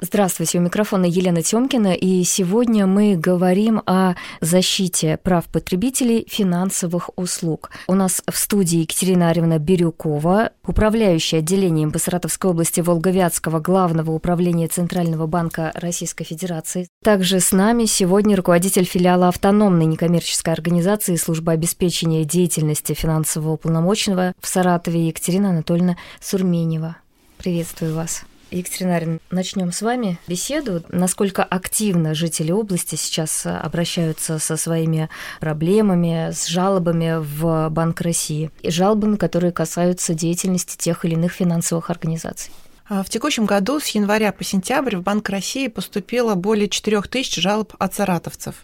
Здравствуйте, у микрофона Елена Тёмкина, и сегодня мы говорим о защите прав потребителей финансовых услуг. У нас в студии Екатерина Андреевна Бирюкова, управляющая отделением по Саратовской области Волговятского главного управления Центрального банка Российской Федерации. Также с нами сегодня руководитель филиала автономной некоммерческой организации «Служба обеспечения деятельности финансового уполномоченного» в Саратове Екатерина Анатольевна Сурменева. Приветствую вас. Екатерина Андреевна, начнем с вами беседу. Насколько активно жители области сейчас обращаются со своими проблемами, с жалобами в Банк России, и жалобами, которые касаются деятельности тех или иных финансовых организаций? В текущем году с января по сентябрь в Банк России поступило более 4000 жалоб от саратовцев.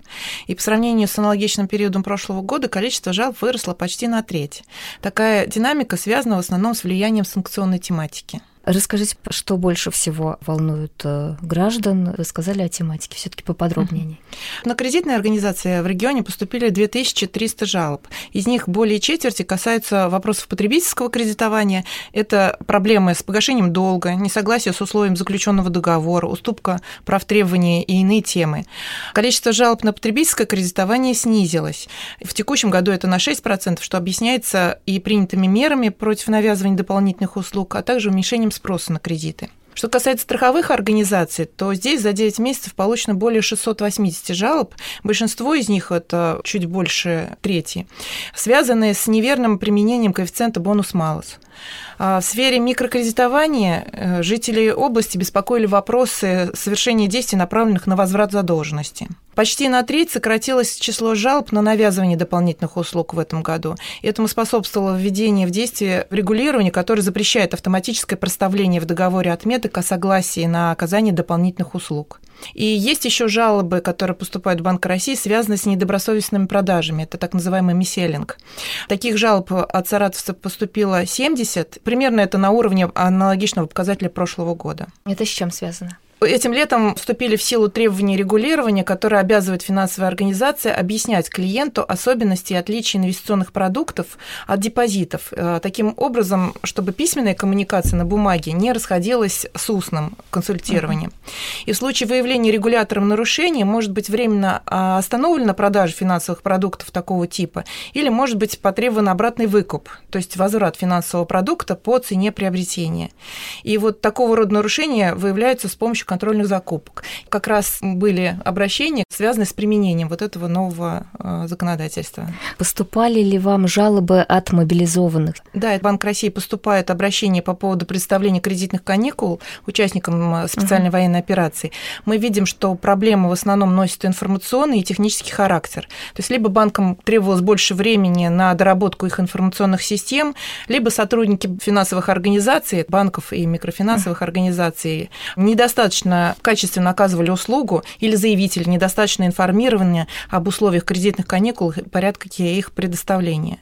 И по сравнению с аналогичным периодом прошлого года количество жалоб выросло почти на треть. Такая динамика связана в основном с влиянием санкционной тематики. Расскажите, что больше всего волнует граждан? Вы сказали о тематике, все-таки поподробнее. На кредитные организации в регионе поступили 2300 жалоб. Из них более четверти касаются вопросов потребительского кредитования. Это проблемы с погашением долга, несогласие с условием заключенного договора, уступка прав требований и иные темы. Количество жалоб на потребительское кредитование снизилось. В текущем году это на 6%, что объясняется и принятыми мерами против навязывания дополнительных услуг, а также уменьшением спроса на кредиты. Что касается страховых организаций, то здесь за 9 месяцев получено более 680 жалоб. Большинство из них, это чуть больше трети, связаны с неверным применением коэффициента «бонус-малус». В сфере микрокредитования жители области беспокоили вопросы совершения действий, направленных на возврат задолженности. Почти на треть сократилось число жалоб на навязывание дополнительных услуг в этом году. Этому способствовало введение в действие регулирования, которое запрещает автоматическое проставление в договоре отметок о согласии на оказание дополнительных услуг. И есть еще жалобы, которые поступают в Банк России, связанные с недобросовестными продажами. Это так называемый мисселинг. Таких жалоб от саратовцев поступило 70. Примерно это на уровне аналогичного показателя прошлого года. Это с чем связано? Этим летом вступили в силу требования регулирования, которые обязывают финансовые организации объяснять клиенту особенности и отличия инвестиционных продуктов от депозитов, таким образом, чтобы письменная коммуникация на бумаге не расходилась с устным консультированием. И в случае выявления регулятором нарушений может быть временно остановлена продажа финансовых продуктов такого типа или может быть потребован обратный выкуп, то есть возврат финансового продукта по цене приобретения. И вот такого рода нарушения выявляются с помощью контрольных закупок. Как раз были обращения, связанные с применением вот этого нового законодательства. Поступали ли вам жалобы от мобилизованных? Да, Банк России поступает обращение по поводу предоставления кредитных каникул участникам специальной военной операции. Мы видим, что проблема в основном носит информационный и технический характер. То есть либо банкам требовалось больше времени на доработку их информационных систем, либо сотрудники финансовых организаций, банков и микрофинансовых организаций недостаточно качественно оказывали услугу, или заявители недостаточно информированы об условиях кредитных каникул и порядке их предоставления.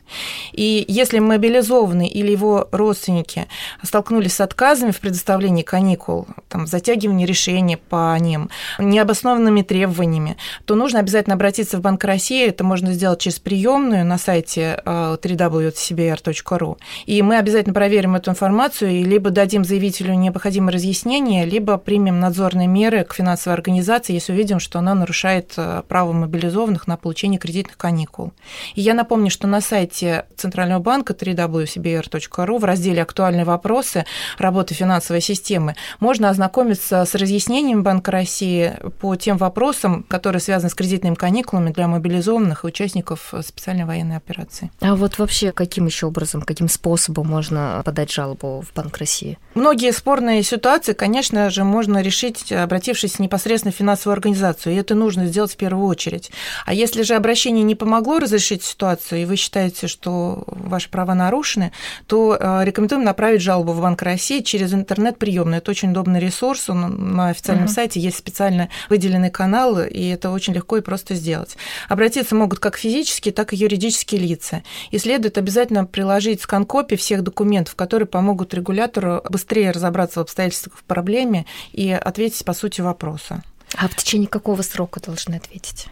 И если мобилизованный или его родственники столкнулись с отказами в предоставлении каникул, затягиванием решения по ним, необоснованными требованиями, то нужно обязательно обратиться в Банк России. Это можно сделать через приемную на сайте www.cbr.ru. И мы обязательно проверим эту информацию и либо дадим заявителю необходимое разъяснение, либо примем надзорные меры к финансовой организации, если увидим, что она нарушает право мобилизованных на получение кредитных каникул. И я напомню, что на сайте Центрального банка www.cbr.ru в разделе «Актуальные вопросы работы финансовой системы» можно ознакомиться с разъяснением Банка России по тем вопросам, которые связаны с кредитными каникулами для мобилизованных и участников специальной военной операции. А вот вообще каким еще образом, каким способом можно подать жалобу в Банк России? Многие спорные ситуации, конечно же, можно решить, обратившись непосредственно в финансовую организацию, и это нужно сделать в первую очередь. А если же обращение не помогло разрешить ситуацию, и вы считаете, что ваши права нарушены, то рекомендуем направить жалобу в Банк России через интернет-приемную. Это очень удобный ресурс, на официальном сайте есть специально выделенный канал, и это очень легко и просто сделать. Обратиться могут как физические, так и юридические лица. И следует обязательно приложить скан-копии всех документов, которые помогут регулятору быстрее разобраться в обстоятельствах в проблеме и ответить по сути вопроса. А в течение какого срока должны ответить?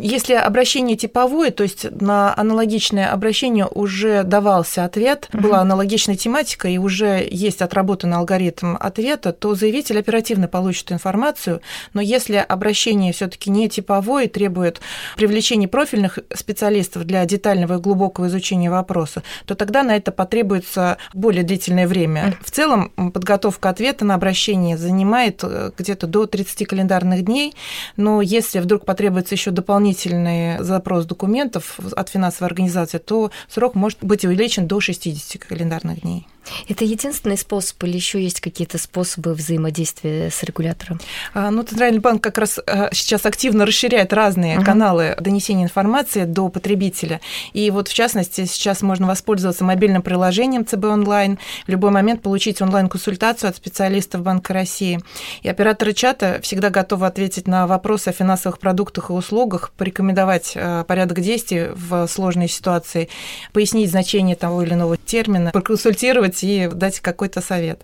Если обращение типовое, то есть на аналогичное обращение уже давался ответ, была аналогичная тематика и уже есть отработанный алгоритм ответа, то заявитель оперативно получит информацию. Но если обращение все-таки не типовое, требует привлечения профильных специалистов для детального и глубокого изучения вопроса, то тогда на это потребуется более длительное время. В целом подготовка ответа на обращение занимает где-то до 30 календарных дней, но если вдруг потребуется еще дополнительный запрос документов от финансовой организации, то срок может быть увеличен до 60 календарных дней. Это единственный способ или еще есть какие-то способы взаимодействия с регулятором? Центральный банк как раз сейчас активно расширяет разные каналы донесения информации до потребителя. И вот в частности сейчас можно воспользоваться мобильным приложением ЦБ онлайн, в любой момент получить онлайн-консультацию от специалистов Банка России. И операторы чата всегда готовы ответить на вопросы о финансовых продуктах и услугах, порекомендовать порядок действий в сложной ситуации, пояснить значение того или иного термина, проконсультировать и дать какой-то совет.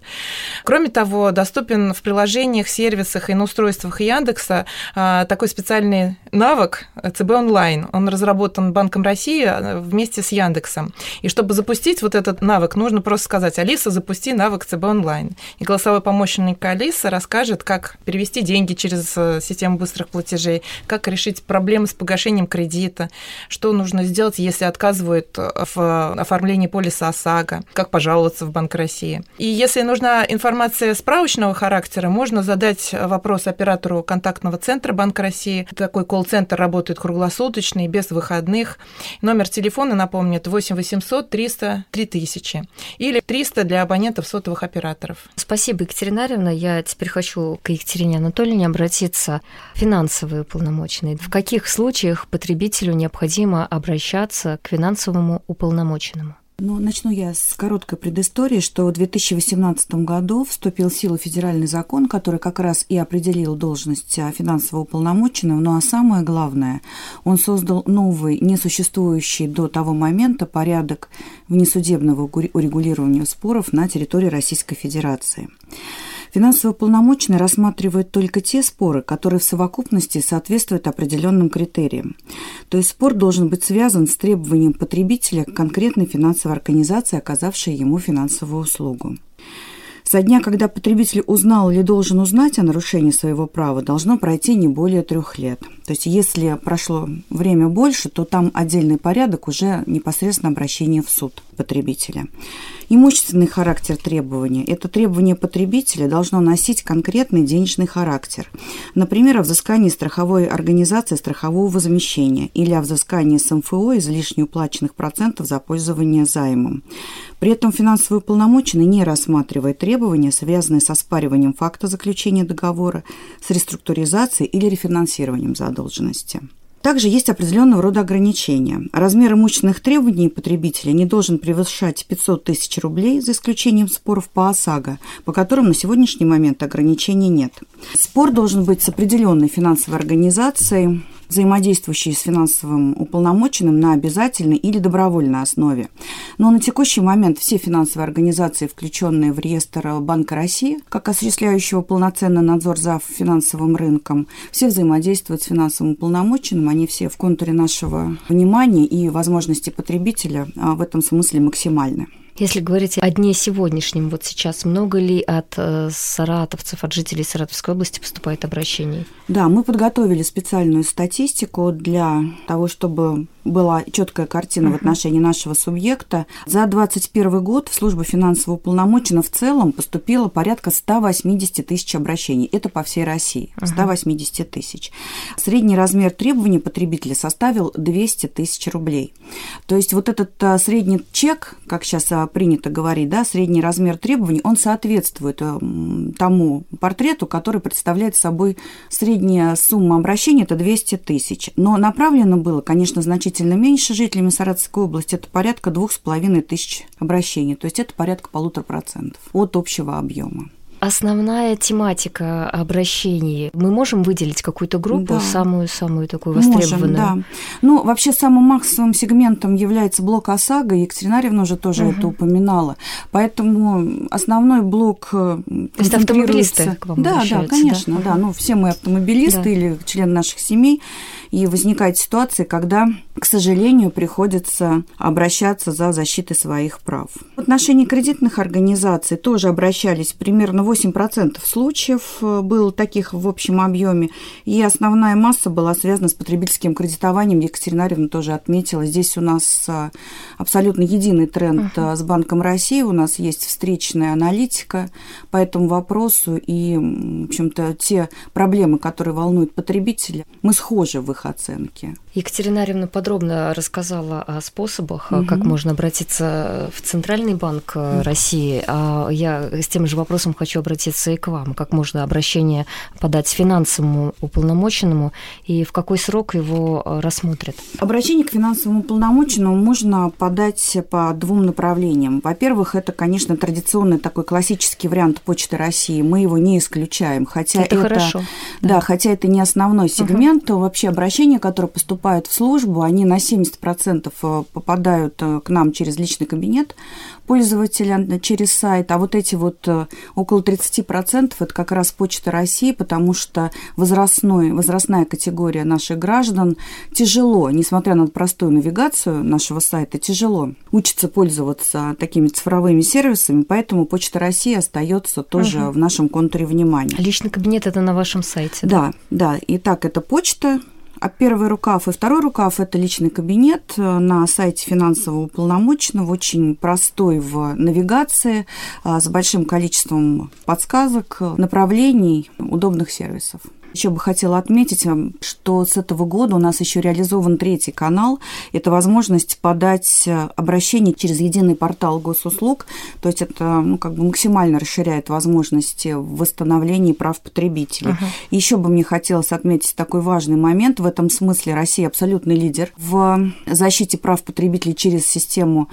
Кроме того, доступен в приложениях, сервисах и на устройствах Яндекса такой специальный навык ЦБ онлайн. Он разработан Банком России вместе с Яндексом. И чтобы запустить вот этот навык, нужно просто сказать: «Алиса, запусти навык ЦБ онлайн». И голосовой помощник Алиса расскажет, как перевести деньги через систему быстрых платежей, как решить проблемы с погашением кредита, что нужно сделать, если отказывают в оформлении полиса ОСАГО, как пожаловаться в Банк России. И если нужна информация справочного характера, можно задать вопрос оператору контактного центра Банка России. Такой колл-центр работает круглосуточно и без выходных. Номер телефона, напомню, 8 800 300 3000 или 300 для абонентов сотовых операторов. Спасибо, Екатерина Андреевна. Я теперь хочу к Екатерине Анатольевне обратиться. Финансовые уполномоченные. В каких случаях потребителю необходимо обращаться к финансовому уполномоченному? Начну я с короткой предыстории, что в 2018 году вступил в силу федеральный закон, который как раз и определил должность финансового уполномоченного, а самое главное, он создал новый, несуществующий до того момента порядок внесудебного урегулирования споров на территории Российской Федерации. Финансовый уполномоченный рассматривает только те споры, которые в совокупности соответствуют определенным критериям. То есть спор должен быть связан с требованием потребителя к конкретной финансовой организации, оказавшей ему финансовую услугу. Со дня, когда потребитель узнал или должен узнать о нарушении своего права, должно пройти не более 3 лет. То есть если прошло время больше, то там отдельный порядок уже непосредственно обращение в суд потребителя. Имущественный характер требования. Это требование потребителя должно носить конкретный денежный характер. Например, о взыскании страховой организации страхового возмещения или о взыскании с МФО излишне уплаченных процентов за пользование займом. При этом финансовый уполномоченный не рассматривает требования, связанные со спариванием факта заключения договора, с реструктуризацией или рефинансированием задолженности. Также есть определенного рода ограничения. Размер имущественных требований потребителя не должен превышать 500 тысяч рублей, за исключением споров по ОСАГО, по которым на сегодняшний момент ограничений нет. Спор должен быть с определенной финансовой организацией, взаимодействующей с финансовым уполномоченным на обязательной или добровольной основе. Но на текущий момент все финансовые организации, включенные в реестр Банка России, как осуществляющего полноценный надзор за финансовым рынком, все взаимодействуют с финансовым уполномоченным, они все в контуре нашего внимания и возможности потребителя в этом смысле максимальны. Если говорить о дне сегодняшнем, вот сейчас много ли от саратовцев, от жителей Саратовской области поступает обращений? Да, мы подготовили специальную статистику для того, чтобы была четкая картина в отношении нашего субъекта. За 2021 год в службу финансового уполномоченного в целом поступило порядка 180 тысяч обращений. Это по всей России. 180 тысяч. Средний размер требований потребителя составил 200 тысяч рублей. То есть вот этот средний чек, как сейчас принято говорить, да, средний размер требований, он соответствует тому портрету, который представляет собой средняя сумма обращений, это 200 тысяч. Но направлено было, конечно, значительно меньше жителями Саратовской области, это порядка 2,5 тысяч обращений, то есть это порядка 1,5% от общего объема. основная тематика обращений? Мы можем выделить какую-то группу, да, самую-самую такую востребованную? Можем, да. Ну, вообще самым массовым сегментом является блок ОСАГО. Екатерина Андреевна уже тоже это упоминала. Поэтому основной блок концентрируется... То есть автомобилисты к вам обращаются? Да, конечно. Да? Да. Ну, все мы автомобилисты, да, или члены наших семей. И возникает ситуация, когда, к сожалению, приходится обращаться за защитой своих прав. В отношении кредитных организаций тоже обращались примерно 8% случаев было таких в общем объеме. И основная масса была связана с потребительским кредитованием. Екатерина Андреевна тоже отметила. Здесь у нас абсолютно единый тренд с Банком России. У нас есть встречная аналитика по этому вопросу. И, в общем-то, те проблемы, которые волнуют потребителя, мы схожи в их оценки. Екатерина Андреевна подробно рассказала о способах, как можно обратиться в Центральный банк России. А я с тем же вопросом хочу обратиться и к вам. Как можно обращение подать финансовому уполномоченному и в какой срок его рассмотрят? Обращение к финансовому уполномоченному можно подать по двум направлениям. Во-первых, это, конечно, традиционный такой классический вариант Почты России. Мы его не исключаем. Хотя это хорошо. Да, хотя это не основной сегмент. Вообще обращения, которые поступают в службу, они на 70% попадают к нам через личный кабинет пользователя, через сайт, а вот эти вот около 30% это как раз Почта России, потому что возрастная категория наших граждан тяжело, несмотря на простую навигацию нашего сайта, тяжело учиться пользоваться такими цифровыми сервисами, поэтому Почта России остается тоже в нашем контуре внимания. Личный кабинет это на вашем сайте? Да, да. Итак, это почта. А первый рукав и второй рукав – это личный кабинет на сайте финансового уполномоченного, очень простой в навигации, с большим количеством подсказок, направлений, удобных сервисов. Еще бы хотела отметить, что с этого года у нас еще реализован третий канал. Это возможность подать обращение через единый портал госуслуг. То есть это максимально расширяет возможности в восстановлении прав потребителей. Еще бы мне хотелось отметить такой важный момент. В этом смысле Россия абсолютный лидер в защите прав потребителей через систему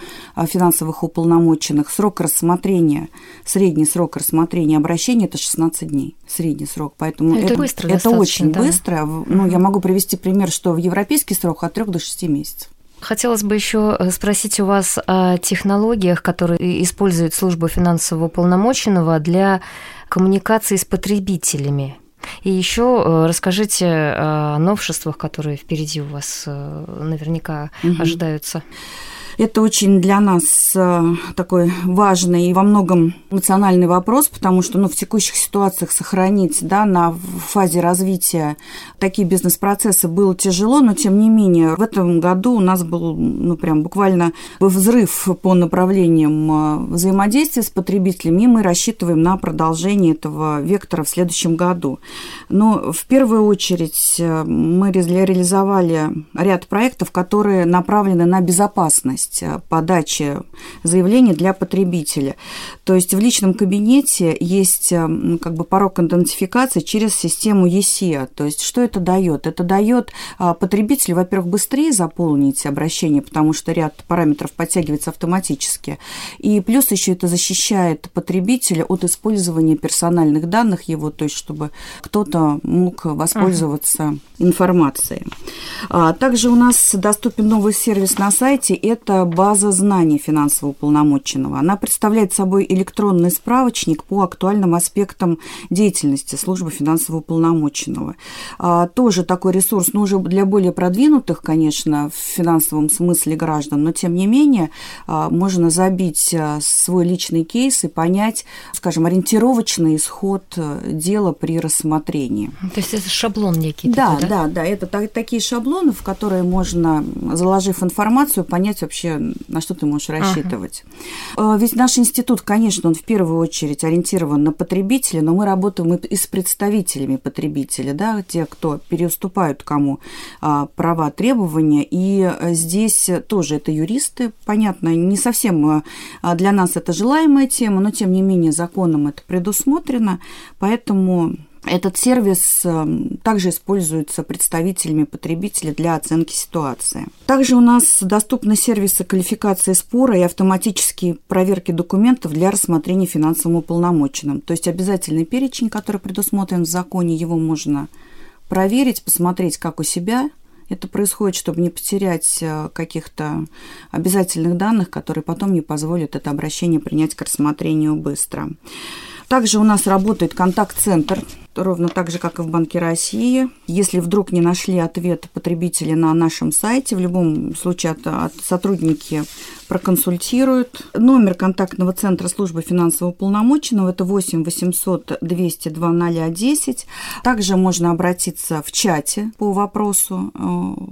финансовых уполномоченных. Срок рассмотрения, средний срок рассмотрения обращения – это 16 дней. Средний срок. Поэтому это быстро. Это очень, да, быстро. Ну, я могу привести пример, что в европейский срок от 3 до 6 месяцев. Хотелось бы еще спросить у вас о технологиях, которые использует служба финансового уполномоченного для коммуникации с потребителями. И еще расскажите о новшествах, которые впереди у вас наверняка ожидаются. Это очень для нас такой важный и во многом эмоциональный вопрос, потому что в текущих ситуациях сохранить, да, на фазе развития такие бизнес-процессы было тяжело, но тем не менее в этом году у нас был прям буквально взрыв по направлениям взаимодействия с потребителями, и мы рассчитываем на продолжение этого вектора в следующем году. Но в первую очередь мы реализовали ряд проектов, которые направлены на безопасность подачи заявлений для потребителя. То есть в личном кабинете есть порог идентификации через систему ЕСИА. То есть что это дает? Это дает потребителю, во-первых, быстрее заполнить обращение, потому что ряд параметров подтягивается автоматически. И плюс еще это защищает потребителя от использования персональных данных его, то есть чтобы кто-то мог воспользоваться информацией. Также у нас доступен новый сервис на сайте. Это база знаний финансового уполномоченного. Она представляет собой электронный справочник по актуальным аспектам деятельности службы финансового уполномоченного. Тоже такой ресурс, но уже для более продвинутых, конечно, в финансовом смысле граждан, но тем не менее можно забить свой личный кейс и понять, скажем, ориентировочный исход дела при рассмотрении. То есть это шаблон некий? Да, такой, да, да, да. Это такие шаблоны, в которые можно, заложив информацию, понять вообще, на что ты можешь рассчитывать. Ведь наш институт, конечно, он в первую очередь ориентирован на потребителя, но мы работаем и с представителями потребителя, да, те, кто переуступают кому права, требования. И здесь тоже это юристы, понятно, не совсем для нас это желаемая тема, но тем не менее законом это предусмотрено, поэтому Этот сервис также используется представителями потребителей для оценки ситуации. Также у нас доступны сервисы квалификации спора и автоматические проверки документов для рассмотрения финансовым уполномоченным. То есть обязательный перечень, который предусмотрен в законе, его можно проверить, посмотреть, как у себя это происходит, чтобы не потерять каких-то обязательных данных, которые потом не позволят это обращение принять к рассмотрению быстро. Также у нас работает контакт-центр, ровно так же, как и в Банке России. Если вдруг не нашли ответ потребители на нашем сайте, в любом случае сотрудники проконсультируют. Номер контактного центра службы финансового уполномоченного – это 8 800 200 2010. Также можно обратиться в чате по вопросу,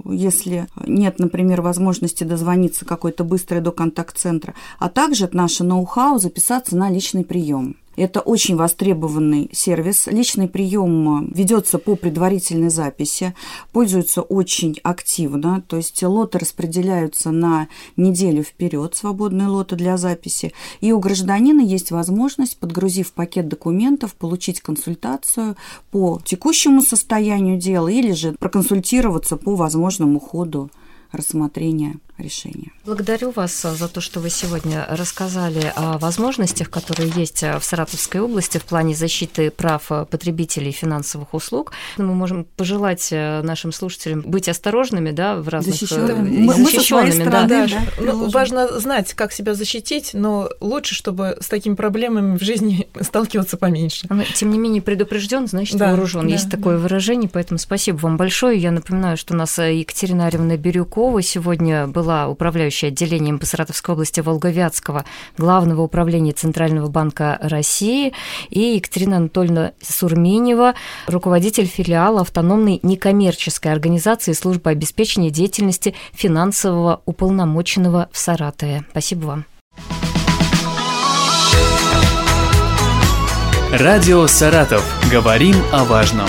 если нет, например, возможности дозвониться какой-то быстрой до контакт-центра. А также это наше ноу-хау записаться на личный прием. Это очень востребованный сервис. Личный прием ведется по предварительной записи, пользуется очень активно. То есть лоты распределяются на неделю вперед, свободные лоты для записи. И у гражданина есть возможность, подгрузив пакет документов, получить консультацию по текущему состоянию дела или же проконсультироваться по возможному ходу рассмотрения решения. Благодарю вас за то, что вы сегодня рассказали о возможностях, которые есть в Саратовской области в плане защиты прав потребителей финансовых услуг. Мы можем пожелать нашим слушателям быть осторожными, да, в разных... Защищёнными, да. Ну, важно знать, как себя защитить, но лучше, чтобы с такими проблемами в жизни сталкиваться поменьше. Тем не менее, предупрежден, значит, вооружен. Есть такое выражение, поэтому спасибо вам большое. Я напоминаю, что у нас Екатерина Андреевна Бирюкова сегодня была управляющая отделением по Саратовской области Волговятского главного управления Центрального банка России, и Екатерина Анатольевна Сурменева, руководитель филиала автономной некоммерческой организации службы обеспечения деятельности финансового уполномоченного в Саратове. Спасибо вам. Радио «Саратов». Говорим о важном.